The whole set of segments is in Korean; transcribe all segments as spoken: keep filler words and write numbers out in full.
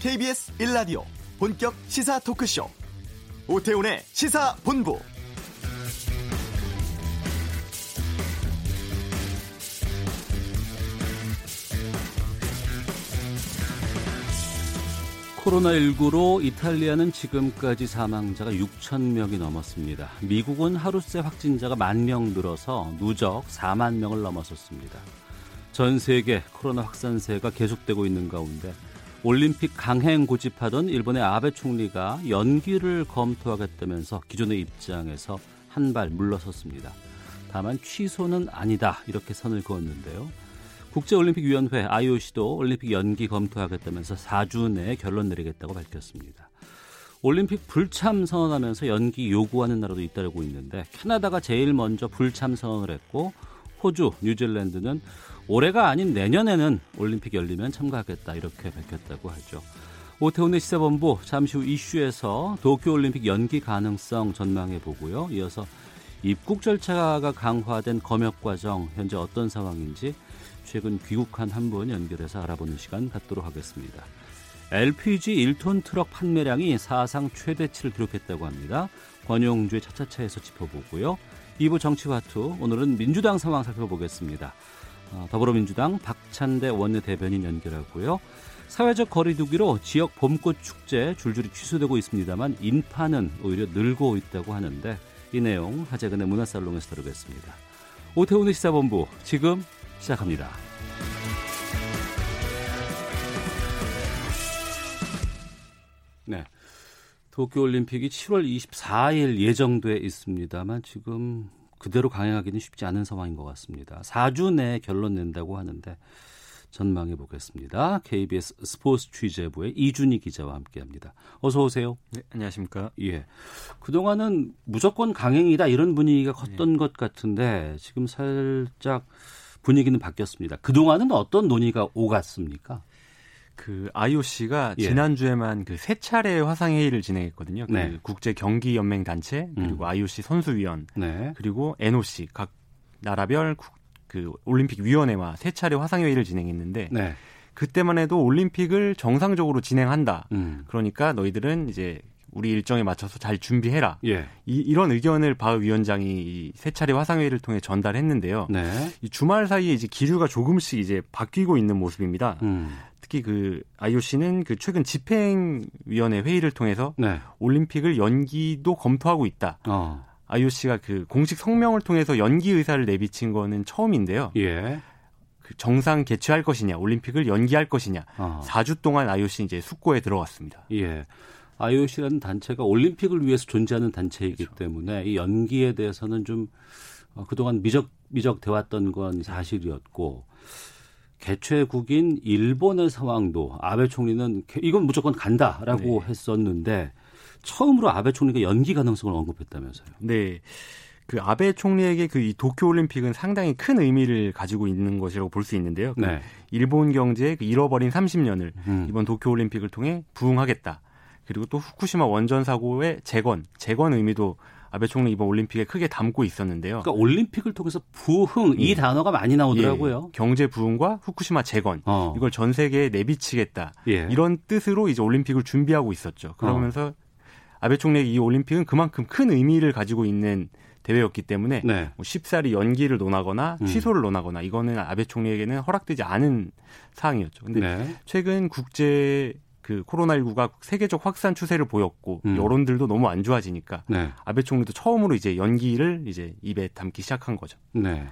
케이비에스 일 라디오 본격 시사 토크쇼 오태훈의 시사본부. 코로나십구로 이탈리아는 지금까지 사망자가 육천 명이 넘었습니다. 미국은 하루새 확진자가 만 명 늘어서 누적 사만 명을 넘었었습니다. 전 세계 코로나 확산세가 계속되고 있는 가운데 올림픽 강행 고집하던 일본의 아베 총리가 연기를 검토하겠다면서 기존의 입장에서 한 발 물러섰습니다. 다만 취소는 아니다 이렇게 선을 그었는데요. 국제올림픽위원회 아이오씨도 올림픽 연기 검토하겠다면서 사 주 내에 결론 내리겠다고 밝혔습니다. 올림픽 불참 선언하면서 연기 요구하는 나라도 잇따르고 있는데 캐나다가 제일 먼저 불참 선언을 했고 호주, 뉴질랜드는 올해가 아닌 내년에는 올림픽 열리면 참가하겠다 이렇게 밝혔다고 하죠. 오태훈의 시사본부 잠시 후 이슈에서 도쿄올림픽 연기 가능성 전망해보고요. 이어서 입국 절차가 강화된 검역 과정 현재 어떤 상황인지 최근 귀국한 한 분 연결해서 알아보는 시간 갖도록 하겠습니다. 엘피지 일 톤 트럭 판매량이 사상 최대치를 기록했다고 합니다. 권용주의 차차차에서 짚어보고요. 이 부 정치화투 오늘은 민주당 상황 살펴보겠습니다. 더불어민주당 박찬대 원내대변인 연결하고요. 사회적 거리 두기로 지역 봄꽃 축제 줄줄이 취소되고 있습니다만 인파는 오히려 늘고 있다고 하는데 이 내용 하재근의 문화살롱에서 다루겠습니다. 오태훈의 시사본부 지금 시작합니다. 네, 도쿄올림픽이 칠월 이십사일 예정돼 있습니다만 지금 그대로 강행하기는 쉽지 않은 상황인 것 같습니다. 사 주 내에 결론 낸다고 하는데 전망해 보겠습니다. 케이비에스 스포츠 취재부의 이준희 기자와 함께합니다. 어서 오세요. 네, 안녕하십니까. 예. 그동안은 무조건 강행이다 이런 분위기가 컸던 네. 것 같은데 지금 살짝 분위기는 바뀌었습니다. 그동안은 어떤 논의가 오갔습니까? 그 아이오씨가 예. 지난주에만 그 세 차례의 화상회의를 진행했거든요. 그 네. 국제경기연맹단체, 그리고 음. 아이오씨 선수위원, 네. 그리고 엔오씨, 각 나라별 국, 그 올림픽위원회와 세 차례 화상회의를 진행했는데 네. 그때만 해도 올림픽을 정상적으로 진행한다. 음. 그러니까 너희들은 이제 우리 일정에 맞춰서 잘 준비해라. 예. 이, 이런 의견을 바흐 위원장이 세 차례 화상회의를 통해 전달했는데요. 네. 이 주말 사이에 이제 기류가 조금씩 이제 바뀌고 있는 모습입니다. 음. 특히 그 아이오씨는 그 최근 집행위원회 회의를 통해서 네. 올림픽을 연기도 검토하고 있다. 어. 아이오씨가 그 공식 성명을 통해서 연기 의사를 내비친 거는 처음인데요. 예. 정상 개최할 것이냐, 올림픽을 연기할 것이냐. 어. 사 주 동안 아이오씨 이제 숙고에 들어갔습니다. 예. 아이오씨라는 단체가 올림픽을 위해서 존재하는 단체이기 그렇죠. 때문에 이 연기에 대해서는 좀 그동안 미적 미적되었던 건 사실이었고 개최국인 일본의 상황도 아베 총리는 이건 무조건 간다라고 네. 했었는데 처음으로 아베 총리가 연기 가능성을 언급했다면서요. 네. 그 아베 총리에게 그 이 도쿄올림픽은 상당히 큰 의미를 가지고 있는 것이라고 볼 수 있는데요. 네. 일본 경제의 그 잃어버린 삼십 년을 음. 이번 도쿄올림픽을 통해 부흥하겠다. 그리고 또 후쿠시마 원전 사고의 재건, 재건 의미도 아베 총리 이번 올림픽에 크게 담고 있었는데요. 그러니까 올림픽을 통해서 부흥, 이 예. 단어가 많이 나오더라고요. 예. 경제 부흥과 후쿠시마 재건, 어. 이걸 전 세계에 내비치겠다. 예. 이런 뜻으로 이제 올림픽을 준비하고 있었죠. 그러면서 어. 아베 총리의 이 올림픽은 그만큼 큰 의미를 가지고 있는 대회였기 때문에 네. 뭐 쉽사리 연기를 논하거나 음. 취소를 논하거나 이거는 아베 총리에게는 허락되지 않은 사항이었죠. 근데 네. 최근 국제... 그 코로나십구가 세계적 확산 추세를 보였고 음. 여론들도 너무 안 좋아지니까 네. 아베 총리도 처음으로 이제 연기를 이제 입에 담기 시작한 거죠. 네.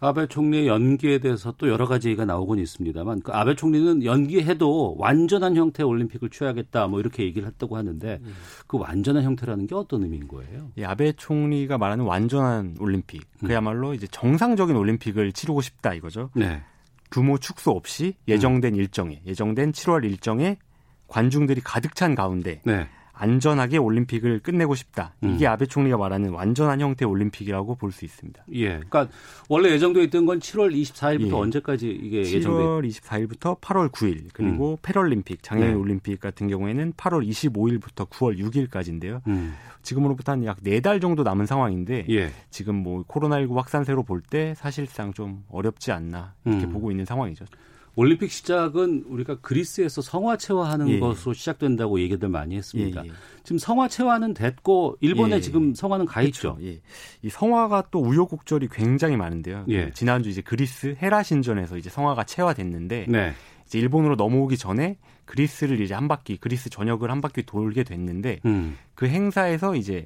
아베 총리의 연기에 대해서 또 여러 가지 얘기가 나오곤 있습니다만 그 아베 총리는 연기해도 완전한 형태의 올림픽을 취하겠다 뭐 이렇게 얘기를 했다고 하는데 음. 그 완전한 형태라는 게 어떤 의미인 거예요? 예, 아베 총리가 말하는 완전한 올림픽 음. 그야말로 이제 정상적인 올림픽을 치르고 싶다 이거죠. 네. 규모 축소 없이 예정된 음. 일정에 예정된 칠월 일정에 관중들이 가득 찬 가운데 네. 안전하게 올림픽을 끝내고 싶다. 이게 음. 아베 총리가 말하는 완전한 형태의 올림픽이라고 볼 수 있습니다. 예, 그러니까 원래 예정돼 있던 건 칠월 이십사일부터 예. 언제까지 이게 예정돼? 칠월 이십사일부터 팔월 구일 그리고 음. 패럴림픽, 장애인 네. 올림픽 같은 경우에는 팔월 이십오일부터 구월 육일까지인데요. 음. 지금으로부터 한 약 네 달 정도 남은 상황인데 예. 지금 뭐 코로나십구 확산세로 볼 때 사실상 좀 어렵지 않나 이렇게 음. 보고 있는 상황이죠. 올림픽 시작은 우리가 그리스에서 성화체화하는 예. 것으로 시작된다고 얘기들 많이 했습니다. 예, 예. 지금 성화체화는 됐고 일본에 예, 지금 성화는 가 그렇죠. 있죠. 예. 이 성화가 또 우여곡절이 굉장히 많은데요. 예. 지난주 이제 그리스 헤라 신전에서 이제 성화가 체화됐는데 네. 이제 일본으로 넘어오기 전에 그리스를 이제 한 바퀴 그리스 전역을 한 바퀴 돌게 됐는데 음. 그 행사에서 이제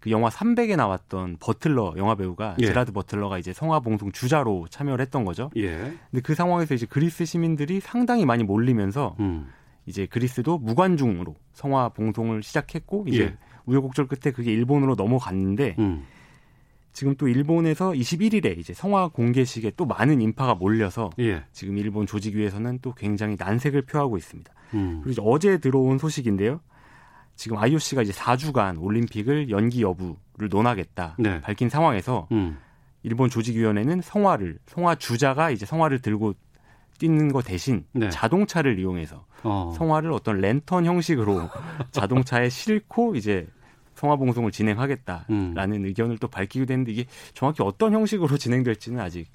그 영화 삼백에 나왔던 버틀러 영화 배우가 예. 제라드 버틀러가 이제 성화 봉송 주자로 참여를 했던 거죠. 예. 근데 그 상황에서 이제 그리스 시민들이 상당히 많이 몰리면서 음. 이제 그리스도 무관중으로 성화 봉송을 시작했고 이제 예. 우여곡절 끝에 그게 일본으로 넘어갔는데 음. 지금 또 일본에서 이십일일에 이제 성화 공개식에 또 많은 인파가 몰려서 예. 지금 일본 조직위에서는 또 굉장히 난색을 표하고 있습니다. 음. 그리고 이제 어제 들어온 소식인데요. 지금 아이오씨가 이제 사 주간 올림픽을 연기 여부를 논하겠다 네. 밝힌 상황에서 음. 일본 조직위원회는 성화를 성화 주자가 이제 성화를 들고 뛰는 거 대신 네. 자동차를 이용해서 어. 성화를 어떤 랜턴 형식으로 자동차에 싣고 이제 성화 봉송을 진행하겠다라는 음. 의견을 또 밝히기도 했는데 이게 정확히 어떤 형식으로 진행될지는 아직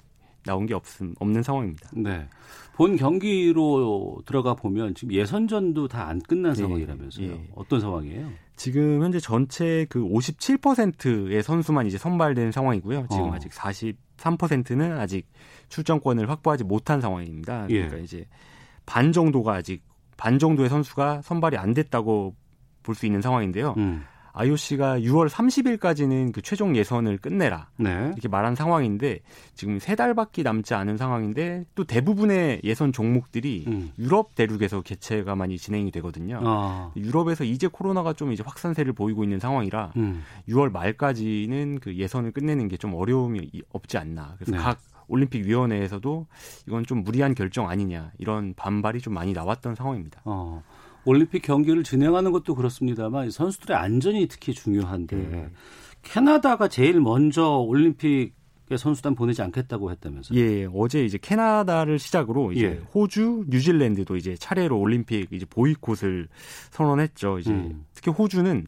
나온 게 없음, 없는 상황입니다. 네. 본 경기로 들어가 보면 지금 예선전도 다 안 끝난 상황이라면서요. 예. 어떤 상황이에요? 지금 현재 전체 그 오십칠 퍼센트의 선수만 이제 선발된 상황이고요. 지금 어. 아직 사십삼 퍼센트는 아직 출전권을 확보하지 못한 상황입니다. 그러니까 예. 이제 반 정도가 아직 반 정도의 선수가 선발이 안 됐다고 볼 수 있는 상황인데요. 음. 아이오씨가 유월 삼십일까지는 그 최종 예선을 끝내라 네. 이렇게 말한 상황인데 지금 세 달밖에 남지 않은 상황인데 또 대부분의 예선 종목들이 음. 유럽 대륙에서 개최가 많이 진행이 되거든요. 아. 유럽에서 이제 코로나가 좀 이제 확산세를 보이고 있는 상황이라 음. 유월 말까지는 그 예선을 끝내는 게 좀 어려움이 없지 않나. 그래서 네. 각 올림픽위원회에서도 이건 좀 무리한 결정 아니냐 이런 반발이 좀 많이 나왔던 상황입니다. 어. 올림픽 경기를 진행하는 것도 그렇습니다만 선수들의 안전이 특히 중요한데 네. 캐나다가 제일 먼저 올림픽에 선수단 보내지 않겠다고 했다면서요? 예, 어제 이제 캐나다를 시작으로 이제 예. 호주, 뉴질랜드도 이제 차례로 올림픽 이제 보이콧을 선언했죠. 이제 음. 특히 호주는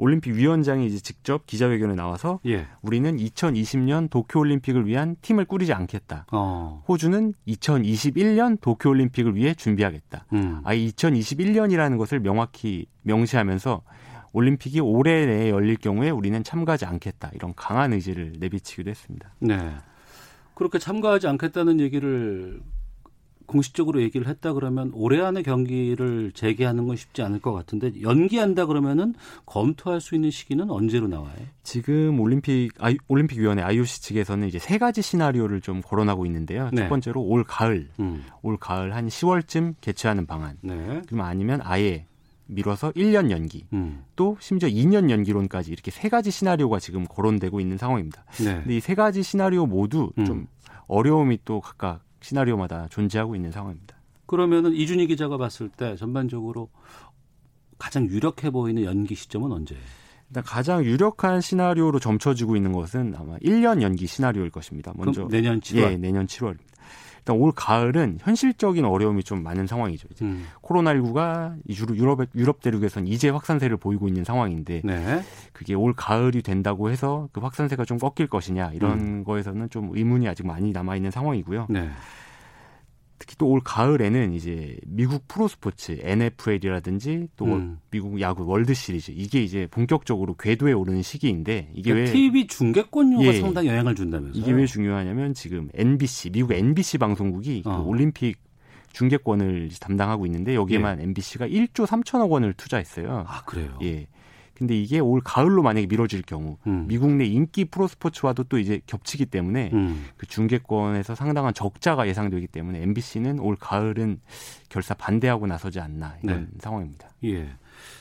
올림픽 위원장이 이제 직접 기자회견에 나와서 예. 우리는 이천이십년 도쿄올림픽을 위한 팀을 꾸리지 않겠다. 어. 호주는 이천이십일년 도쿄올림픽을 위해 준비하겠다. 음. 아예 이천이십일년이라는 것을 명확히 명시하면서 올림픽이 올해 내에 열릴 경우에 우리는 참가하지 않겠다. 이런 강한 의지를 내비치기도 했습니다. 네, 그렇게 참가하지 않겠다는 얘기를 공식적으로 얘기를 했다 그러면 올해 안에 경기를 재개하는 건 쉽지 않을 것 같은데 연기한다 그러면은 검토할 수 있는 시기는 언제로 나와요? 지금 올림픽 아, 올림픽위원회 아이오씨 측에서는 이제 세 가지 시나리오를 좀 거론하고 있는데요. 네. 첫 번째로 올 가을, 음. 올 가을 한 시월쯤 개최하는 방안. 네. 그럼 아니면 아예 미뤄서 일 년 연기, 음. 또 심지어 이 년 연기론까지 이렇게 세 가지 시나리오가 지금 거론되고 있는 상황입니다. 네. 근데 이 세 가지 시나리오 모두 음. 좀 어려움이 또 각각 시나리오마다 존재하고 있는 상황입니다. 그러면은 이준희 기자가 봤을 때 전반적으로 가장 유력해 보이는 연기 시점은 언제예요? 일단 가장 유력한 시나리오로 점쳐지고 있는 것은 아마 일 년 연기 시나리오일 것입니다. 먼저 그럼 내년 칠월? 예, 내년 칠월입니다. 일단 올 가을은 현실적인 어려움이 좀 많은 상황이죠. 이제 음. 코로나십구가 주로 유럽, 유럽 대륙에선 이제 확산세를 보이고 있는 상황인데 네. 그게 올 가을이 된다고 해서 그 확산세가 좀 꺾일 것이냐 이런 음. 거에서는 좀 의문이 아직 많이 남아있는 상황이고요. 네. 특히 또 올 가을에는 이제 미국 프로스포츠 엔에프엘이라든지 또 음. 미국 야구 월드 시리즈 이게 이제 본격적으로 궤도에 오르는 시기인데 이게 그러니까 왜 티비 중계권료가 예, 상당히 영향을 준다면서요? 이게 왜 중요하냐면 지금 엔비씨 미국 엔비씨 방송국이 어. 그 올림픽 중계권을 담당하고 있는데 여기에만 예. 엠비씨가 일조 삼천억 원을 투자했어요. 아 그래요? 예. 근데 이게 올 가을로 만약에 미뤄질 경우 음. 미국 내 인기 프로스포츠와도 또 이제 겹치기 때문에 음. 그 중계권에서 상당한 적자가 예상되기 때문에 엠비씨는 올 가을은 결사 반대하고 나서지 않나 이런 네. 상황입니다. 예.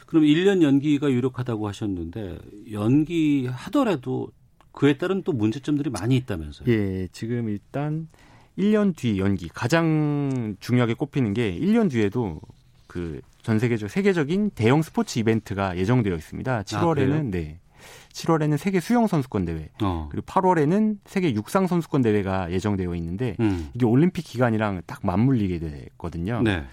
그럼 일 년 연기가 유력하다고 하셨는데 연기하더라도 그에 따른 또 문제점들이 많이 있다면서요? 예. 지금 일단 일 년 뒤 연기 가장 중요하게 꼽히는 게 일 년 뒤에도 그 전 세계적 세계적인 대형 스포츠 이벤트가 예정되어 있습니다. 칠월에는 아, 네. 칠월에는 세계 수영 선수권 대회, 어. 그리고 팔월에는 세계 육상 선수권 대회가 예정되어 있는데 음. 이게 올림픽 기간이랑 딱 맞물리게 됐거든요. 네.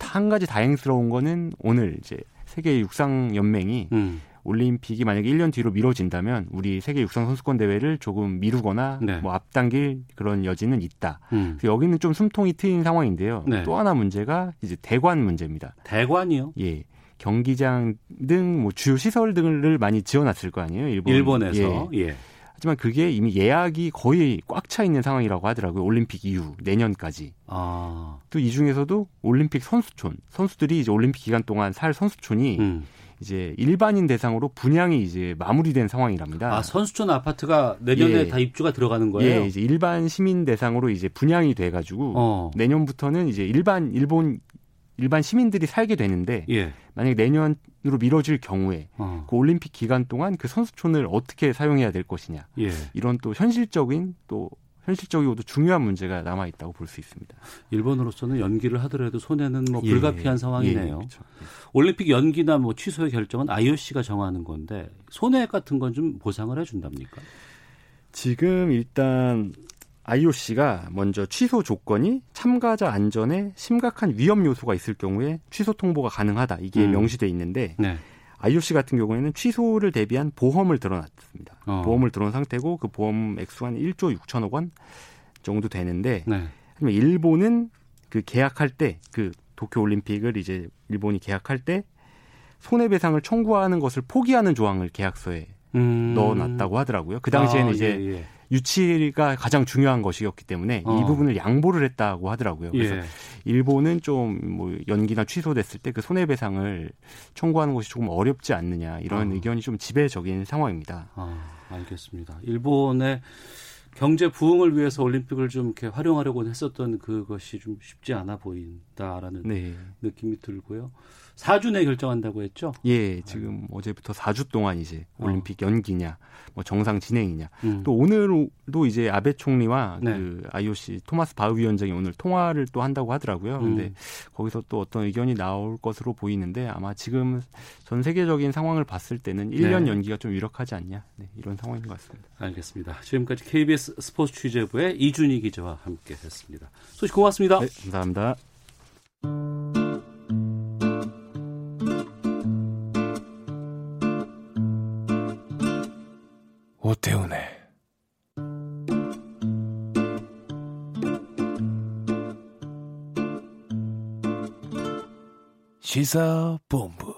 한 가지 다행스러운 거는 오늘 이제 세계 육상 연맹이 음. 올림픽이 만약에 일 년 뒤로 미뤄진다면 우리 세계 육상 선수권 대회를 조금 미루거나 네. 뭐 앞당길 그런 여지는 있다. 음. 그래서 여기는 좀 숨통이 트인 상황인데요. 네. 또 하나 문제가 이제 대관 문제입니다. 대관이요? 예. 경기장 등 뭐 주요 시설 등을 많이 지어놨을 거 아니에요, 일본. 일본에서. 예. 예. 하지만 그게 이미 예약이 거의 꽉 차 있는 상황이라고 하더라고요. 올림픽 이후 내년까지. 아. 또 이 중에서도 올림픽 선수촌, 선수들이 이제 올림픽 기간 동안 살 선수촌이 음. 이제 일반인 대상으로 분양이 이제 마무리된 상황이랍니다. 아, 선수촌 아파트가 내년에 예. 다 입주가 들어가는 거예요? 예, 이제 일반 시민 대상으로 이제 분양이 돼가지고 어. 내년부터는 이제 일반 일본 일반 시민들이 살게 되는데 예. 만약 내년으로 미뤄질 경우에 어. 그 올림픽 기간 동안 그 선수촌을 어떻게 사용해야 될 것이냐 예. 이런 또 현실적인 또 현실적이고도 중요한 문제가 남아 있다고 볼 수 있습니다. 일본으로서는 연기를 하더라도 손해는 뭐 예. 불가피한 상황이네요. 예. 그렇죠. 예. 올림픽 연기나 뭐 취소의 결정은 아이오씨가 정하는 건데 손해 같은 건 좀 보상을 해준답니까? 지금 일단 아이오씨가 먼저 취소 조건이 참가자 안전에 심각한 위험 요소가 있을 경우에 취소 통보가 가능하다. 이게 음. 명시돼 있는데 네. 아이오씨 같은 경우에는 취소를 대비한 보험을 들어놨습니다. 어. 보험을 들어놓은 상태고 그 보험 액수가 한 일조 육천억 원 정도 되는데 네. 일본은 그 계약할 때 그 도쿄올림픽을 이제 일본이 계약할 때 손해배상을 청구하는 것을 포기하는 조항을 계약서에 음. 넣어놨다고 하더라고요. 그 당시에는 아, 이제 예, 예. 유치가 가장 중요한 것이었기 때문에 어. 이 부분을 양보를 했다고 하더라고요. 그래서 예. 일본은 좀 뭐 연기나 취소됐을 때 그 손해배상을 청구하는 것이 조금 어렵지 않느냐 이런 어. 의견이 좀 지배적인 상황입니다. 아, 알겠습니다. 일본의 경제 부흥을 위해서 올림픽을 좀 이렇게 활용하려고 했었던 그것이 좀 쉽지 않아 보인다라는 네. 느낌이 들고요. 사 주 내 결정한다고 했죠? 예, 지금 아. 어제부터 사 주 동안 이제 올림픽 어. 연기냐, 뭐 정상 진행이냐. 음. 또 오늘도 이제 아베 총리와 네. 그 아이오씨 토마스 바흐 위원장이 오늘 통화를 또 한다고 하더라고요. 근데 음. 거기서 또 어떤 의견이 나올 것으로 보이는데 아마 지금 전 세계적인 상황을 봤을 때는 일 년 네. 연기가 좀 유력하지 않냐. 네, 이런 상황인 것 같습니다. 알겠습니다. 지금까지 케이비에스 스포츠 취재부의 이준희 기자와 함께 했습니다. 소식 고맙습니다. 네, 감사합니다. 오태훈의 시사본부.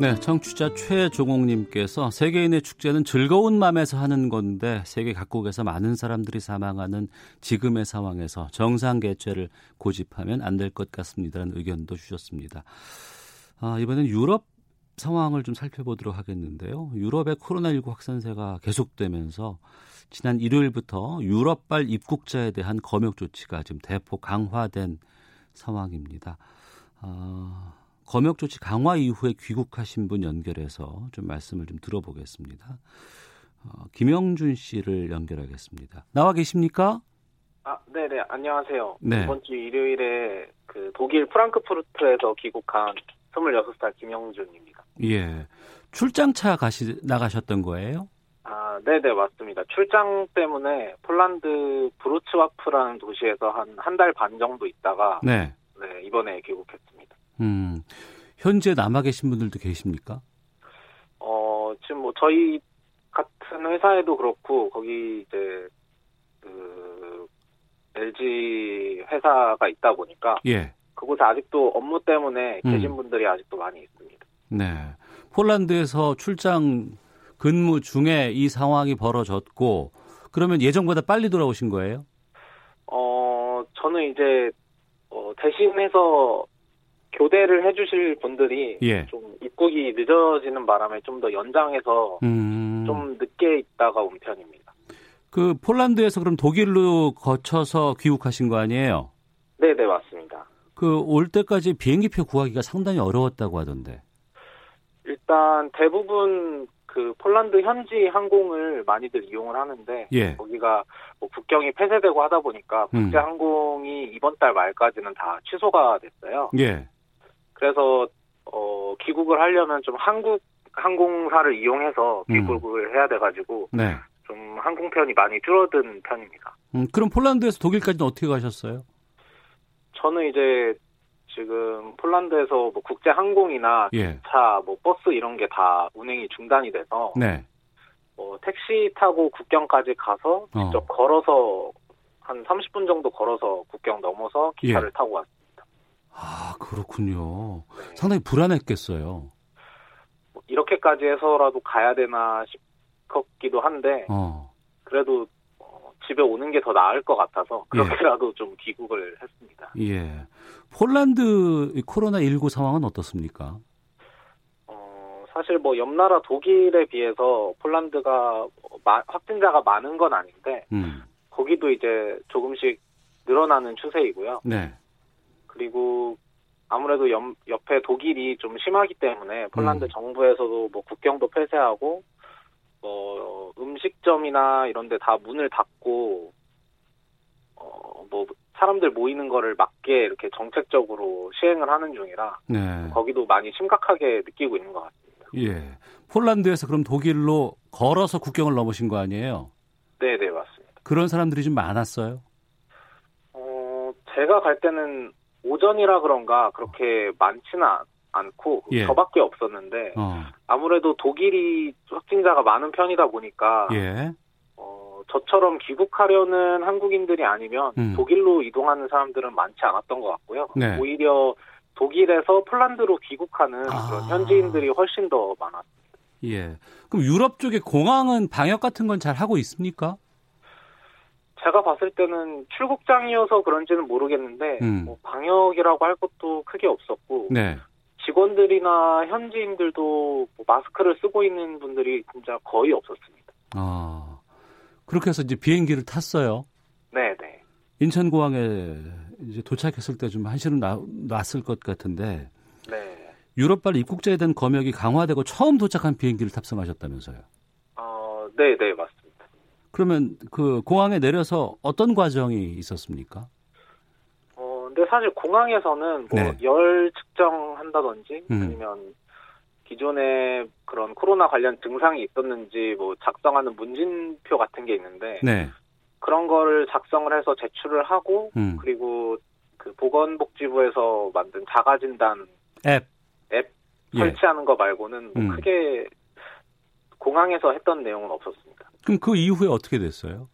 네, 청취자 최종옥님께서 세계인의 축제는 즐거운 맘에서 하는 건데 세계 각국에서 많은 사람들이 사망하는 지금의 상황에서 정상 개최를 고집하면 안 될 것 같습니다라는 의견도 주셨습니다. 아, 이번엔 유럽 상황을 좀 살펴보도록 하겠는데요. 유럽의 코로나십구 확산세가 계속되면서 지난 일요일부터 유럽발 입국자에 대한 검역 조치가 지금 대폭 강화된 상황입니다. 어, 검역 조치 강화 이후에 귀국하신 분 연결해서 좀 말씀을 좀 들어보겠습니다. 어, 김영준 씨를 연결하겠습니다. 나와 계십니까? 아, 네네, 안녕하세요. 네. 이번 주 일요일에 그 독일 프랑크푸르트에서 귀국한 스물여섯 살 김영준입니다. 예. 출장차 가시, 나가셨던 거예요? 아, 네네, 맞습니다. 출장 때문에 폴란드 브로츠와프라는 도시에서 한 한 달 반 정도 있다가, 네. 네, 이번에 귀국했습니다. 음, 현재 남아 계신 분들도 계십니까? 어, 지금 뭐 저희 같은 회사에도 그렇고, 거기 이제, 그, 엘지 회사가 있다 보니까, 예. 그곳에 아직도 업무 때문에 계신 분들이 음. 아직도 많이 있습니다. 네, 폴란드에서 출장 근무 중에 이 상황이 벌어졌고 그러면 예정보다 빨리 돌아오신 거예요? 어, 저는 이제 어, 대신해서 교대를 해주실 분들이 예. 좀 입국이 늦어지는 바람에 좀 더 연장해서 음. 좀 늦게 있다가 온 편입니다. 그 폴란드에서 그럼 독일로 거쳐서 귀국하신 거 아니에요? 네, 네, 맞습니다. 그 올 때까지 비행기표 구하기가 상당히 어려웠다고 하던데. 일단 대부분 그 폴란드 현지 항공을 많이들 이용을 하는데 예. 거기가 뭐 국경이 폐쇄되고 하다 보니까 음. 국제 항공이 이번 달 말까지는 다 취소가 됐어요. 예. 그래서 어, 귀국을 하려면 좀 한국 항공사를 이용해서 귀국을 음. 해야 돼가지고 네. 좀 항공편이 많이 줄어든 편입니다. 음, 그럼 폴란드에서 독일까지는 어떻게 가셨어요? 저는 이제 지금 폴란드에서 뭐 국제 항공이나 기차, 예. 뭐 버스 이런 게 다 운행이 중단이 돼서 네. 어, 택시 타고 국경까지 가서 직접 어. 걸어서 한 삼십 분 정도 걸어서 국경 넘어서 기차를 예. 타고 왔습니다. 아, 그렇군요. 네. 상당히 불안했겠어요. 뭐 이렇게까지 해서라도 가야 되나 싶었기도 한데 어. 그래도 집에 오는 게 더 나을 것 같아서 그렇게라도 예. 좀 귀국을 했습니다. 예, 폴란드 코로나십구 상황은 어떻습니까? 어, 사실 뭐 옆 나라 독일에 비해서 폴란드가 마, 확진자가 많은 건 아닌데 음. 거기도 이제 조금씩 늘어나는 추세이고요. 네. 그리고 아무래도 옆, 옆에 독일이 좀 심하기 때문에 폴란드 음. 정부에서도 뭐 국경도 폐쇄하고 뭐 음식점이나 이런 데 다 문을 닫고 어 뭐 사람들 모이는 거를 막게 이렇게 정책적으로 시행을 하는 중이라 네. 거기도 많이 심각하게 느끼고 있는 것 같습니다. 예. 폴란드에서 그럼 독일로 걸어서 국경을 넘으신 거 아니에요? 네, 네, 맞습니다. 그런 사람들이 좀 많았어요? 어, 제가 갈 때는 오전이라 그런가 그렇게 많지는 않 않고 예. 저밖에 없었는데 어. 아무래도 독일이 확진자가 많은 편이다 보니까 예. 어, 저처럼 귀국하려는 한국인들이 아니면 음. 독일로 이동하는 사람들은 많지 않았던 것 같고요. 네. 오히려 독일에서 폴란드로 귀국하는 아. 그런 현지인들이 훨씬 더 많았습니다. 예. 그럼 유럽 쪽에 공항은 방역 같은 건 잘 하고 있습니까? 제가 봤을 때는 출국장이어서 그런지는 모르겠는데 음. 뭐 방역이라고 할 것도 크게 없었고 네. 직원들이나 현지인들도 마스크를 쓰고 있는 분들이 진짜 거의 없었습니다. 아, 그렇게 해서 이제 비행기를 탔어요. 네, 네. 인천공항에 이제 도착했을 때 좀 한시름 나, 났을 것 같은데. 네. 유럽발 입국자에 대한 검역이 강화되고 처음 도착한 비행기를 탑승하셨다면서요? 어, 네, 네, 맞습니다. 그러면 그 공항에 내려서 어떤 과정이 있었습니까? 근데 사실 공항에서는 뭐 네. 열 측정한다든지 음. 아니면 기존에 그런 코로나 관련 증상이 있었는지 뭐 작성하는 문진표 같은 게 있는데 네. 그런 거를 작성을 해서 제출을 하고 음. 그리고 그 보건복지부에서 만든 자가진단 앱, 앱 설치하는 예. 거 말고는 뭐 음. 크게 공항에서 했던 내용은 없었습니다. 그럼 그 이후에 어떻게 됐어요?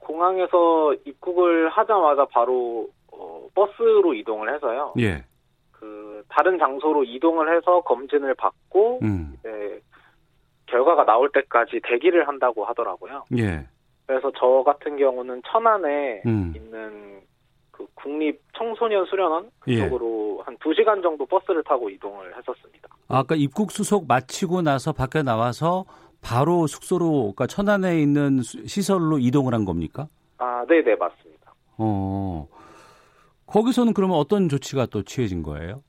공항에서 입국을 하자마자 바로 어, 버스로 이동을 해서요. 예. 그 다른 장소로 이동을 해서 검진을 받고 음. 이제 결과가 나올 때까지 대기를 한다고 하더라고요. 예. 그래서 저 같은 경우는 천안에 음. 있는 그 국립 청소년 수련원 그쪽으로 예. 한 두 시간 정도 버스를 타고 이동을 했었습니다. 아까 입국 수속 마치고 나서 밖에 나와서 바로 숙소로, 그러니까 천안에 있는 시설로 이동을 한 겁니까? 아, 네, 네, 맞습니다. 어, 거기서는 그러면 어떤 조치가 또 취해진 거예요?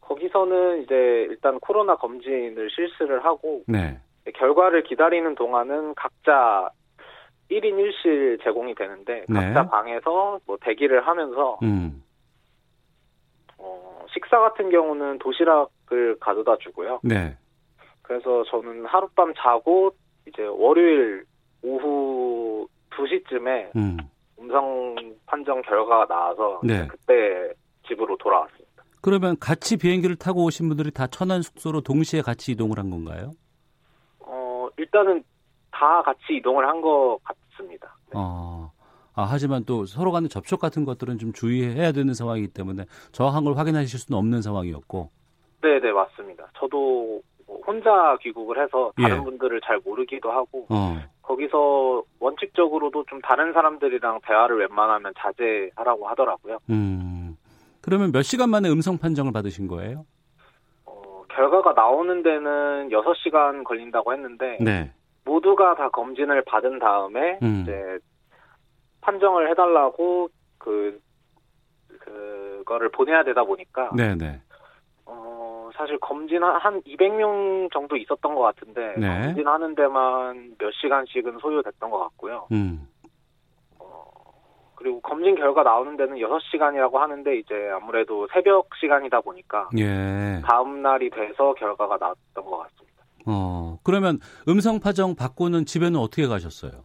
거기서는 이제 일단 코로나 검진을 실시를 하고, 네. 결과를 기다리는 동안은 각자 일 인 일 실 제공이 되는데, 네. 각자 방에서 뭐 대기를 하면서, 음. 어, 식사 같은 경우는 도시락을 가져다 주고요. 네. 그래서 저는 하룻밤 자고 이제 월요일 오후 두 시쯤에 음. 음성 판정 결과가 나와서 네. 그때 집으로 돌아왔습니다. 그러면 같이 비행기를 타고 오신 분들이 다 천안 숙소로 동시에 같이 이동을 한 건가요? 어, 일단은 다 같이 이동을 한 것 같습니다. 네. 어, 아, 하지만 또 서로 간의 접촉 같은 것들은 좀 주의해야 되는 상황이기 때문에 저항한 걸 확인하실 수는 없는 상황이었고. 네, 네, 맞습니다. 저도 혼자 귀국을 해서 다른 예. 분들을 잘 모르기도 하고 어. 거기서 원칙적으로도 좀 다른 사람들이랑 대화를 웬만하면 자제하라고 하더라고요. 음. 그러면 몇 시간 만에 음성 판정을 받으신 거예요? 어, 결과가 나오는 데는 여섯 시간 걸린다고 했는데 네. 모두가 다 검진을 받은 다음에 음. 이제 판정을 해달라고 그, 그거를 보내야 되다 보니까 네네. 사실 검진 한 이백 명 정도 있었던 것 같은데 네. 검진하는 데만 몇 시간씩은 소요됐던 것 같고요. 음. 어, 그리고 검진 결과 나오는 데는 여섯 시간이라고 하는데 이제 아무래도 새벽 시간이다 보니까 예. 다음 날이 돼서 결과가 나왔던 것 같습니다. 어, 그러면 음성 판정 받고는 집에는 어떻게 가셨어요?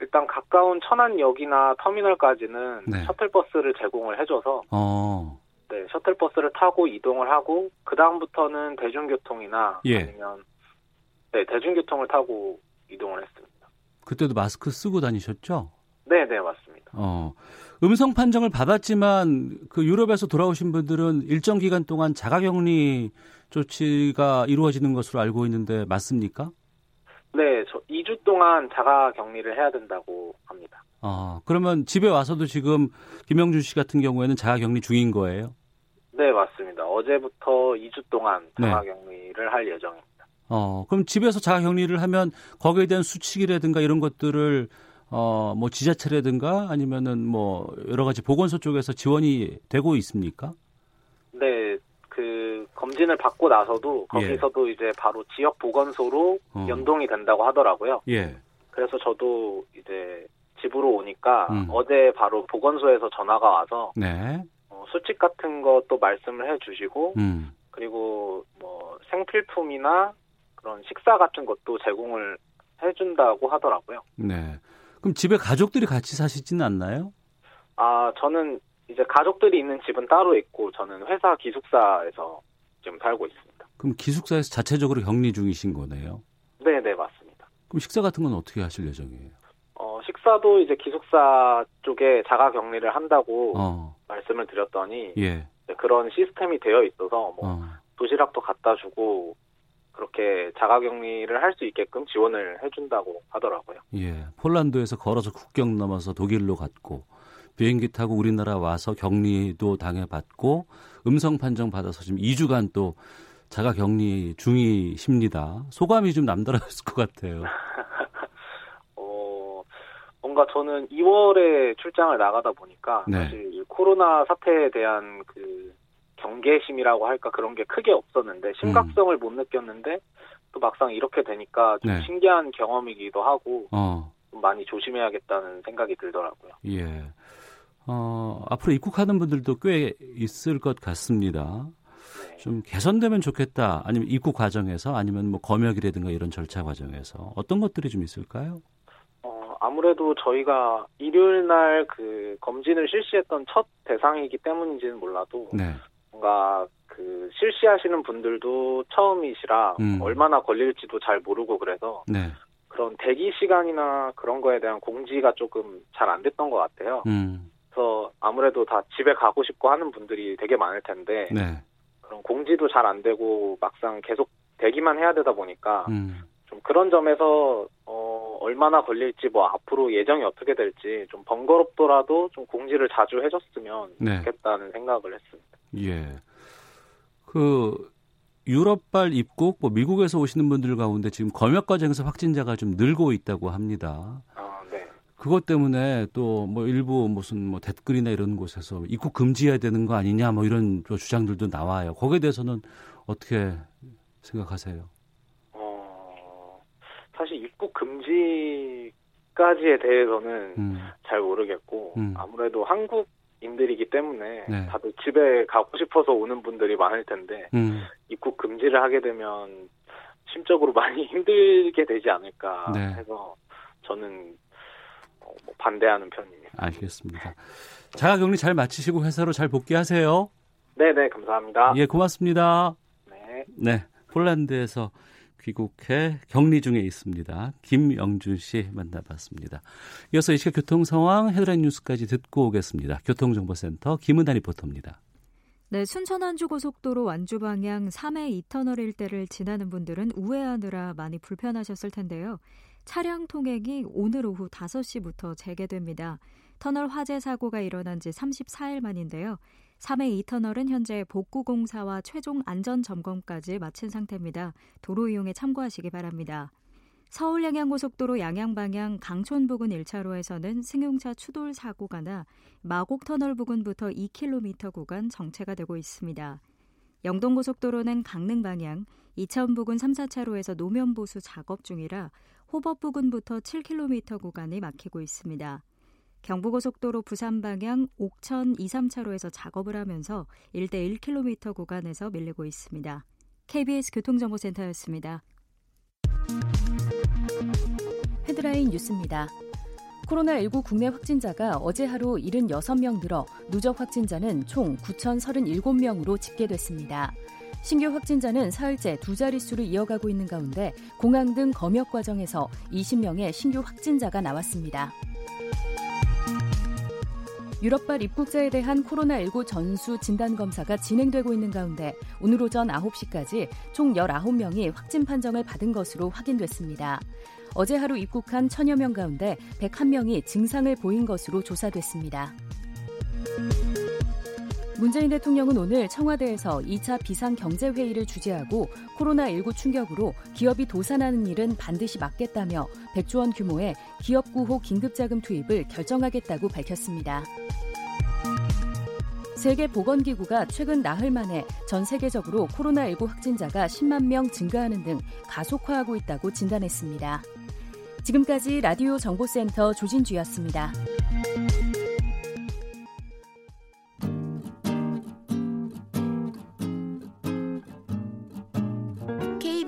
일단 각 가까운 천안역이나 터미널까지는 네. 셔틀버스를 제공을 해줘서 어. 네, 셔틀버스를 타고 이동을 하고 그 다음부터는 대중교통이나 예. 아니면 네, 대중교통을 타고 이동을 했습니다. 그때도 마스크 쓰고 다니셨죠? 네, 네, 맞습니다. 어. 음성 판정을 받았지만 그 유럽에서 돌아오신 분들은 일정 기간 동안 자가격리 조치가 이루어지는 것으로 알고 있는데 맞습니까? 네, 저 이 주 동안 자가격리를 해야 된다고 합니다. 아, 그러면 집에 와서도 지금 김영준 씨 같은 경우에는 자가격리 중인 거예요? 네, 맞습니다. 어제부터 이 주 동안 자가격리를 네. 할 예정입니다. 어, 그럼 집에서 자가격리를 하면 거기에 대한 수칙이라든가 이런 것들을 어, 뭐 지자체라든가 아니면은 뭐 여러 가지 보건소 쪽에서 지원이 되고 있습니까? 네, 그 검진을 받고 나서도 거기서도 예. 이제 바로 지역 보건소로 어. 연동이 된다고 하더라고요. 예. 그래서 저도 이제 집으로 오니까 음. 어제 바로 보건소에서 전화가 와서 네. 어, 수칙 같은 것도 말씀을 해주시고 음. 그리고 뭐 생필품이나 그런 식사 같은 것도 제공을 해준다고 하더라고요. 네. 그럼 집에 가족들이 같이 사시지는 않나요? 아, 저는 이제 가족들이 있는 집은 따로 있고 저는 회사 기숙사에서 지금 살고 있습니다. 그럼 기숙사에서 자체적으로 격리 중이신 거네요? 네, 네, 맞습니다. 그럼 식사 같은 건 어떻게 하실 예정이에요? 어, 식사도 이제 기숙사 쪽에 자가 격리를 한다고 어. 말씀을 드렸더니 예. 그런 시스템이 되어 있어서 뭐 어. 도시락도 갖다 주고 그렇게 자가격리를 할 수 있게끔 지원을 해준다고 하더라고요. 예, 폴란드에서 걸어서 국경 넘어서 독일로 갔고 비행기 타고 우리나라 와서 격리도 당해봤고 음성 판정 받아서 지금 이 주간 또 자가격리 중이십니다. 소감이 좀 남다르실 것 같아요. 어, 뭔가 저는 이월에 출장을 나가다 보니까 네. 사실 코로나 사태에 대한 그 경계심이라고 할까 그런 게 크게 없었는데 심각성을 음. 못 느꼈는데 또 막상 이렇게 되니까 좀 네. 신기한 경험이기도 하고 어. 좀 많이 조심해야겠다는 생각이 들더라고요. 예. 어, 앞으로 입국하는 분들도 꽤 있을 것 같습니다. 네. 좀 개선되면 좋겠다. 아니면 입국 과정에서 아니면 뭐 검역이라든가 이런 절차 과정에서 어떤 것들이 좀 있을까요? 어, 아무래도 저희가 일요일 날 그 검진을 실시했던 첫 대상이기 때문인지는 몰라도 네. 뭔가 그 실시하시는 분들도 처음이시라 음. 얼마나 걸릴지도 잘 모르고 그래서 네. 그런 대기 시간이나 그런 거에 대한 공지가 조금 잘 안 됐던 것 같아요. 음. 그래서 아무래도 다 집에 가고 싶고 하는 분들이 되게 많을 텐데 네. 그런 공지도 잘 안 되고 막상 계속 대기만 해야 되다 보니까 음. 좀 그런 점에서 어, 얼마나 걸릴지 뭐 앞으로 예정이 어떻게 될지 좀 번거롭더라도 좀 공지를 자주 해줬으면 네. 좋겠다는 생각을 했습니다. 예, 그 유럽발 입국, 뭐 미국에서 오시는 분들 가운데 지금 검역 과정에서 확진자가 좀 늘고 있다고 합니다. 아, 네. 그것 때문에 또 뭐 일부 무슨 뭐 댓글이나 이런 곳에서 입국 금지해야 되는 거 아니냐, 뭐 이런 주장들도 나와요. 거기에 대해서는 어떻게 생각하세요? 어, 사실 입국 금지까지에 대해서는 음. 잘 모르겠고 음. 아무래도 한국 인들이기 때문에 네. 다들 집에 가고 싶어서 오는 분들이 많을 텐데 음. 입국 금지를 하게 되면 심적으로 많이 힘들게 되지 않을까 네. 해서 저는 반대하는 편입니다. 알겠습니다. 자가격리 잘 마치시고 회사로 잘 복귀하세요. 네네, 감사합니다. 예, 고맙습니다. 네, 네, 폴란드에서 귀국해 격리 중에 있습니다. 김영준 씨 만나봤습니다. 이어서 이 시각 교통 상황 헤드라인 뉴스까지 듣고 오겠습니다. 교통정보센터 김은하 리포터입니다. 네, 순천 완주고속도로 완주 방향 삼 회 이 터널 일대를 지나는 분들은 우회하느라 많이 불편하셨을 텐데요. 차량 통행이 오늘 오후 다섯 시부터 재개됩니다. 터널 화재 사고가 일어난 지 삼십사 일 만인데요. 삼 회 이 터널은 현재 복구 공사와 최종 안전 점검까지 마친 상태입니다. 도로 이용에 참고하시기 바랍니다. 서울 양양고속도로 양양방향 강촌 부근 일 차로에서는 승용차 추돌 사고가 나 마곡터널 부근부터 이 킬로미터 구간 정체가 되고 있습니다. 영동고속도로는 강릉방향 이천 부근 삼, 사 차로에서 노면 보수 작업 중이라 호법 부근부터 칠 킬로미터 구간이 막히고 있습니다. 경부고속도로 부산방향 옥천 이, 삼 차로에서 작업을 하면서 일대 일 킬로미터 구간에서 밀리고 있습니다. 케이비에스 교통정보센터였습니다. 헤드라인 뉴스입니다. 코로나십구 국내 확진자가 어제 하루 칠십육 명 늘어 누적 확진자는 총 구천삼십칠 명으로 집계됐습니다. 신규 확진자는 사흘째 두 자릿수를 이어가고 있는 가운데 공항 등 검역 과정에서 이십 명의 신규 확진자가 나왔습니다. 유럽발 입국자에 대한 코로나십구 전수 진단검사가 진행되고 있는 가운데 오늘 오전 아홉 시까지 총 십구 명이 확진 판정을 받은 것으로 확인됐습니다. 어제 하루 입국한 천여 명 가운데 백일 명이 증상을 보인 것으로 조사됐습니다. 문재인 대통령은 오늘 청와대에서 이 차 비상경제회의를 주재하고 코로나십구 충격으로 기업이 도산하는 일은 반드시 막겠다며 백조 원 규모의 기업구호 긴급자금 투입을 결정하겠다고 밝혔습니다. 세계보건기구가 최근 나흘 만에 전 세계적으로 코로나십구 확진자가 십만 명 증가하는 등 가속화하고 있다고 진단했습니다. 지금까지 라디오 정보센터 조진주였습니다.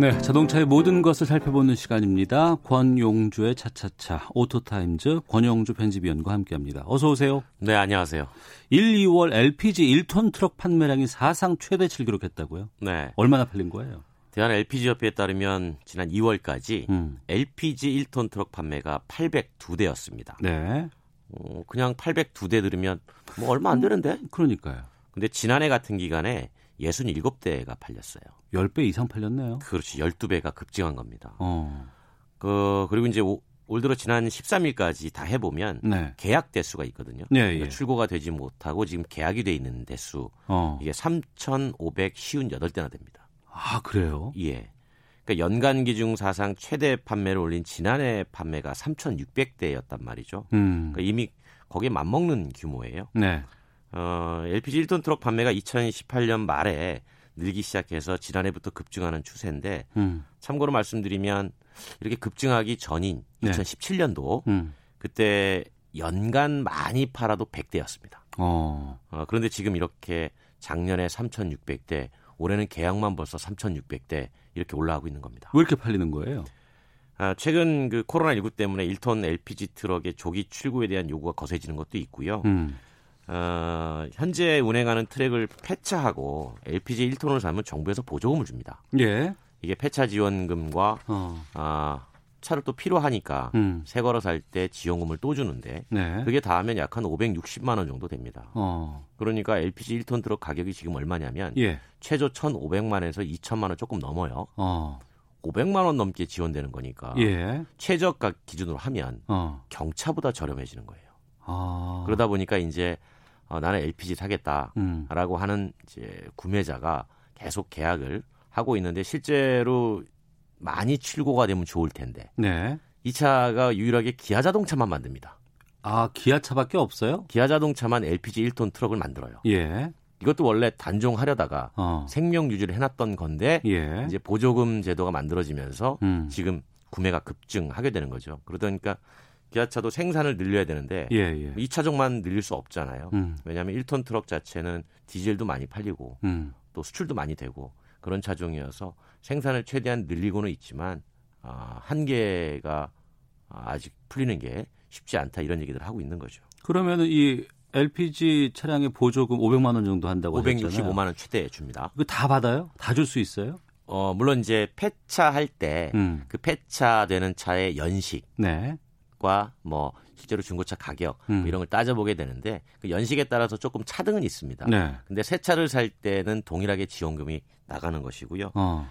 네, 자동차의 모든 것을 살펴보는 시간입니다. 권용주의 차차차, 오토타임즈 권용주 편집위원과 함께합니다. 어서 오세요. 네, 안녕하세요. 일, 이월 엘피지 일 톤 트럭 판매량이 사상 최대치를 기록했다고요? 네. 얼마나 팔린 거예요? 대한엘피지협회에 따르면 지난 이월까지 음. 엘피지 일 톤 트럭 판매가 팔백이 대였습니다. 네. 어, 그냥 팔백이 대 들으면 뭐 얼마 안 되는데? 그러니까요. 근데 지난해 같은 기간에 육십칠 대가 팔렸어요. 십 배 이상 팔렸네요. 그렇지. 십이 배가 급증한 겁니다. 어. 그, 그리고 이제 오, 올 들어 지난 십삼 일까지 다 해보면 네. 계약 대수가 있거든요. 네, 그러니까 예. 출고가 되지 못하고 지금 계약이 돼 있는 대수. 어. 이게 삼천오백오십팔 대나 됩니다. 아, 그래요? 예. 그러니까 연간 기준 사상 최대 판매를 올린 지난해 판매가 삼천육백 대였단 말이죠. 음. 그러니까 이미 거기에 맞먹는 규모예요. 네. 어, 엘피지 일 톤 트럭 판매가 이천십팔 년 말에 늘기 시작해서 지난해부터 급증하는 추세인데 음. 참고로 말씀드리면 이렇게 급증하기 전인 네. 이천십칠 년도 음. 그때 연간 많이 팔아도 백 대였습니다. 어. 어, 그런데 지금 이렇게 작년에 삼천육백 대, 올해는 계약만 벌써 삼천육백 대 이렇게 올라가고 있는 겁니다. 왜 이렇게 팔리는 거예요? 아, 최근 그 코로나십구 때문에 일 톤 엘피지 트럭의 조기 출고에 대한 요구가 거세지는 것도 있고요. 음. 어, 현재 운행하는 트랙을 폐차하고 엘피지 일 톤을 사면 정부에서 보조금을 줍니다. 예. 이게 폐차 지원금과 어. 아, 차를 또 필요하니까 음. 새 걸어 살 때 지원금을 또 주는데 네. 그게 다 하면 약 한 오백육십만 원 정도 됩니다. 어. 그러니까 엘피지 일 톤 트럭 가격이 지금 얼마냐면 예. 최저 천오백만 원에서 이천만 원 조금 넘어요. 어. 오백만 원 넘게 지원되는 거니까 예. 최저가 기준으로 하면 어. 경차보다 저렴해지는 거예요. 어. 그러다 보니까 이제 어, 나는 엘피지 사겠다라고 음. 하는 이제 구매자가 계속 계약을 하고 있는데 실제로 많이 출고가 되면 좋을 텐데 네. 이 차가 유일하게 기아 자동차만 만듭니다. 아, 기아 차밖에 없어요? 기아 자동차만 엘피지 일 톤 트럭을 만들어요. 예. 이것도 원래 단종하려다가 어. 생명 유지를 해놨던 건데 예. 이제 보조금 제도가 만들어지면서 음. 지금 구매가 급증하게 되는 거죠. 그러니까 기아차도 생산을 늘려야 되는데 예, 예. 이 차종만 늘릴 수 없잖아요. 음. 왜냐하면 일 톤 트럭 자체는 디젤도 많이 팔리고 음. 또 수출도 많이 되고 그런 차종이어서 생산을 최대한 늘리고는 있지만 아, 한계가 아직 풀리는 게 쉽지 않다 이런 얘기들을 하고 있는 거죠. 그러면 이 엘피지 차량의 보조금 오백만 원 정도 한다고 하셨잖아요. 오백육십오만 원 최대 줍니다. 그거 다 받아요? 다 줄 수 있어요? 어, 물론 이제 폐차할 때 그 음. 폐차되는 차의 연식 네. 뭐 실제로 중고차 가격 음. 뭐 이런 걸 따져보게 되는데 그 연식에 따라서 조금 차등은 있습니다. 네. 근데 새 차를 살 때는 동일하게 지원금이 나가는 것이고요. 어.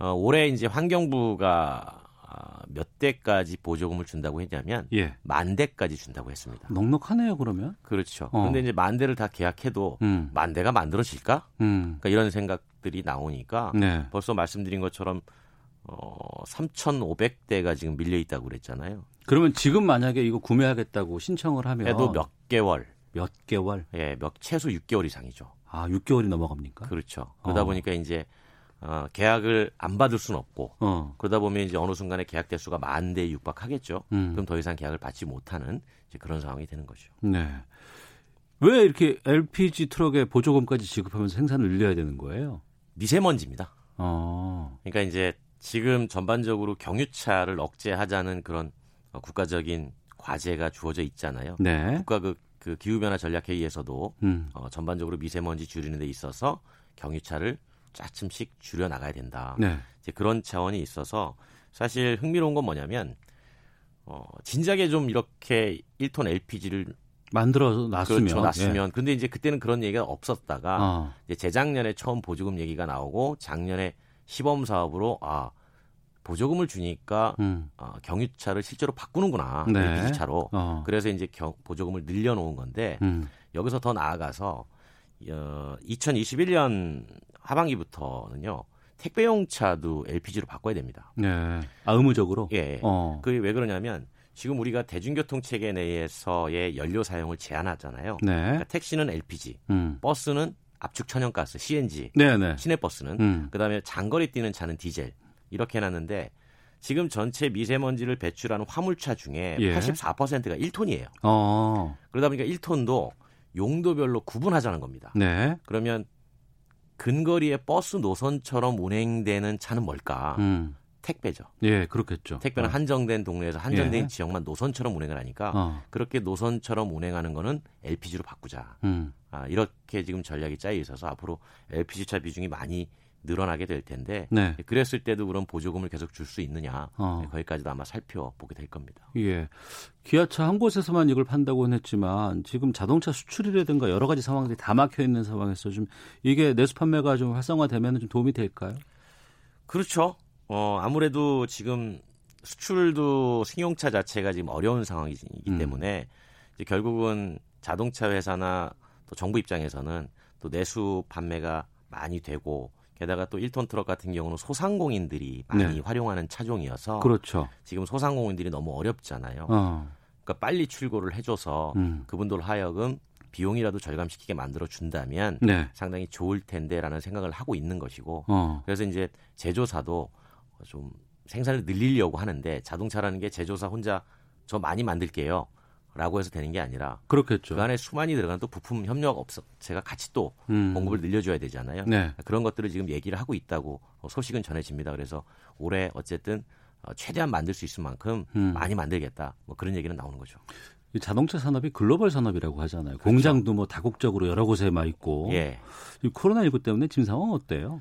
어, 올해 이제 환경부가 몇 대까지 보조금을 준다고 했냐면 예. 만 대까지 준다고 했습니다. 넉넉하네요, 그러면. 그렇죠. 어. 근데 이제 만 대를 다 계약해도 음. 만 대가 만들어질까? 음. 그러니까 이런 생각들이 나오니까 네. 벌써 말씀드린 것처럼 어, 삼천오백 대가 지금 밀려 있다고 그랬잖아요. 그러면 지금 만약에 이거 구매하겠다고 신청을 하면 해도 몇 개월, 몇 개월? 예, 몇 최소 육 개월 이상이죠. 아, 육 개월이 넘어갑니까? 그렇죠. 그러다 어. 보니까 이제 어, 계약을 안 받을 수는 없고 어. 그러다 보면 이제 어느 순간에 계약 대수가 만 대에 육박하겠죠. 음. 그럼 더 이상 계약을 받지 못하는 이제 그런 상황이 되는 거죠. 네. 왜 이렇게 엘피지 트럭에 보조금까지 지급하면서 생산을 늘려야 되는 거예요? 미세먼지입니다. 어. 그러니까 이제 지금 전반적으로 경유차를 억제하자는 그런 국가적인 과제가 주어져 있잖아요. 네. 국가 그, 그 기후변화 전략회의에서도 음. 어, 전반적으로 미세먼지 줄이는 데 있어서 경유차를 조금씩 줄여나가야 된다. 네. 이제 그런 차원이 있어서 사실 흥미로운 건 뭐냐면 어, 진작에 좀 이렇게 일 톤 엘피지를 만들어 놨으면. 그렇죠, 놨으면. 예. 근데 이제 그때는 그런 얘기가 없었다가 어. 이제 재작년에 처음 보조금 얘기가 나오고 작년에 시범 사업으로 아 보조금을 주니까 음. 어, 경유차를 실제로 바꾸는구나. 네. 엘피지차로. 어. 그래서 이제 경, 보조금을 늘려놓은 건데 음. 여기서 더 나아가서 어, 이천이십일 년 하반기부터는요. 택배용 차도 엘피지로 바꿔야 됩니다. 네. 아, 의무적으로? 예. 어. 그게 왜 그러냐면 지금 우리가 대중교통 체계 내에서의 연료 사용을 제한하잖아요. 네. 그러니까 택시는 엘피지, 음. 버스는 압축 천연가스 씨엔지, 네, 네. 시내버스는 음. 그다음에 장거리 뛰는 차는 디젤 이렇게 해놨는데 지금 전체 미세먼지를 배출하는 화물차 중에 예. 팔십사 퍼센트가 일 톤이에요. 어. 그러다 보니까 일 톤도 용도별로 구분하자는 겁니다. 네. 그러면 근거리의 버스 노선처럼 운행되는 차는 뭘까? 음. 택배죠. 예, 그렇겠죠. 택배는 어. 한정된 동네에서 한정된 예. 지역만 노선처럼 운행을 하니까 어. 그렇게 노선처럼 운행하는 거는 엘피지로 바꾸자. 음. 아, 이렇게 지금 전략이 짜여 있어서 앞으로 엘피지차 비중이 많이 늘어나게 될 텐데 네. 그랬을 때도 그런 보조금을 계속 줄 수 있느냐. 어. 거기까지도 아마 살펴보게 될 겁니다. 예, 기아차 한 곳에서만 이걸 판다고는 했지만 지금 자동차 수출이라든가 여러 가지 상황들이 다 막혀 있는 상황에서 좀 이게 내수 판매가 좀 활성화되면 좀 도움이 될까요? 그렇죠. 어, 아무래도 지금 수출도 승용차 자체가 지금 어려운 상황이기 음. 때문에 이제 결국은 자동차 회사나 또 정부 입장에서는 또 내수 판매가 많이 되고 게다가 또 일 톤 트럭 같은 경우는 소상공인들이 많이 네. 활용하는 차종이어서 그렇죠. 지금 소상공인들이 너무 어렵잖아요. 어. 그러니까 빨리 출고를 해줘서 음. 그분들 하여금 비용이라도 절감시키게 만들어준다면 네. 상당히 좋을 텐데라는 생각을 하고 있는 것이고 어. 그래서 이제 제조사도 좀 생산을 늘리려고 하는데 자동차라는 게 제조사 혼자 저 많이 만들게요 라고 해서 되는 게 아니라 그렇겠죠. 그 안에 수많이 들어가는 또 부품 협력 업체가 같이 또 음. 공급을 늘려줘야 되잖아요. 네. 그런 것들을 지금 얘기를 하고 있다고 소식은 전해집니다. 그래서 올해 어쨌든 최대한 만들 수 있을 만큼 음. 많이 만들겠다 뭐 그런 얘기는 나오는 거죠. 이 자동차 산업이 글로벌 산업이라고 하잖아요. 그렇죠. 공장도 뭐 다국적으로 여러 곳에 막 있고 예. 이 코로나십구 때문에 지금 상황은 어때요?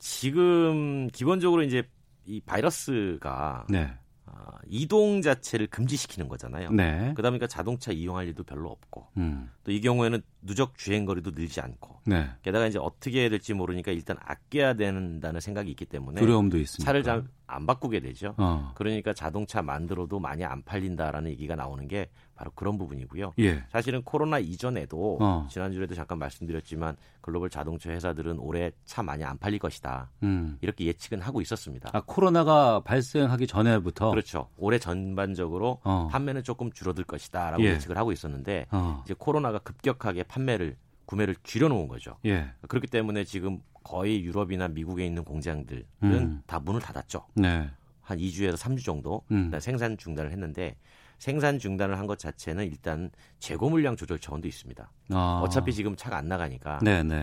지금 기본적으로 이제 이 바이러스가 네. 어, 이동 자체를 금지시키는 거잖아요. 네. 그러다 보니까 자동차 이용할 일도 별로 없고 음. 또 이 경우에는 누적 주행 거리도 늘지 않고 네. 게다가 이제 어떻게 해야 될지 모르니까 일단 아껴야 된다는 생각이 있기 때문에 두려움도 있습니다. 차를 잘 안 바꾸게 되죠. 어. 그러니까 자동차 만들어도 많이 안 팔린다라는 얘기가 나오는 게 바로 그런 부분이고요. 예. 사실은 코로나 이전에도 어. 지난주에도 잠깐 말씀드렸지만 글로벌 자동차 회사들은 올해 차 많이 안 팔릴 것이다. 음. 이렇게 예측은 하고 있었습니다. 아, 코로나가 발생하기 전에부터? 그렇죠. 올해 전반적으로 어. 판매는 조금 줄어들 것이다 라고 예. 예측을 하고 있었는데 어. 이제 코로나가 급격하게 판매를 구매를 줄여놓은 거죠. 예. 그렇기 때문에 지금 거의 유럽이나 미국에 있는 공장들은 음. 다 문을 닫았죠. 네. 한 이 주에서 삼 주 정도 음. 생산 중단을 했는데 생산 중단을 한 것 자체는 일단 재고 물량 조절 차원도 있습니다. 아. 어차피 지금 차가 안 나가니까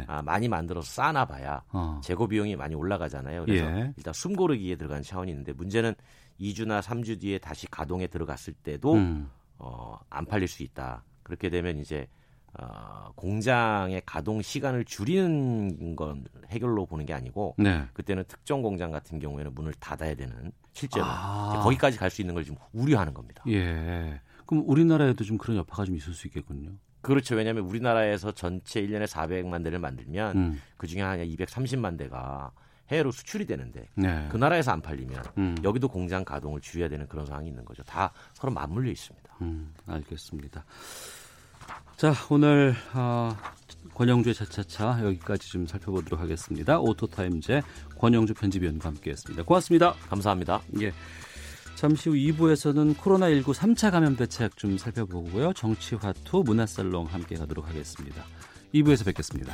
아, 많이 만들어서 싸나 봐야 어. 재고 비용이 많이 올라가잖아요. 그래서 예. 일단 숨 고르기에 들어간 차원이 있는데 문제는 이 주나 삼 주 뒤에 다시 가동에 들어갔을 때도 음. 어, 안 팔릴 수 있다. 그렇게 되면 이제 어, 공장의 가동 시간을 줄이는 건 해결로 보는 게 아니고 네. 그때는 특정 공장 같은 경우에는 문을 닫아야 되는 실제로 아. 거기까지 갈 수 있는 걸 좀 우려하는 겁니다. 예. 그럼 우리나라에도 좀 그런 여파가 좀 있을 수 있겠군요. 그렇죠. 왜냐하면 우리나라에서 전체 일 년에 사백만 대를 만들면 음. 그중에 한 이백삼십만 대가 해외로 수출이 되는데 네. 그 나라에서 안 팔리면 음. 여기도 공장 가동을 줄여야 되는 그런 상황이 있는 거죠. 다 서로 맞물려 있습니다. 음, 알겠습니다. 자, 오늘 어, 권용주의 차차차 여기까지 좀 살펴보도록 하겠습니다. 오토타임즈 권용주 편집위원과 함께했습니다. 고맙습니다. 감사합니다. 예. 잠시 후 이 부에서는 코로나십구 삼 차 감염 대책 좀 살펴보고요. 정치화투 문화살롱 함께 가도록 하겠습니다. 이 부에서 뵙겠습니다.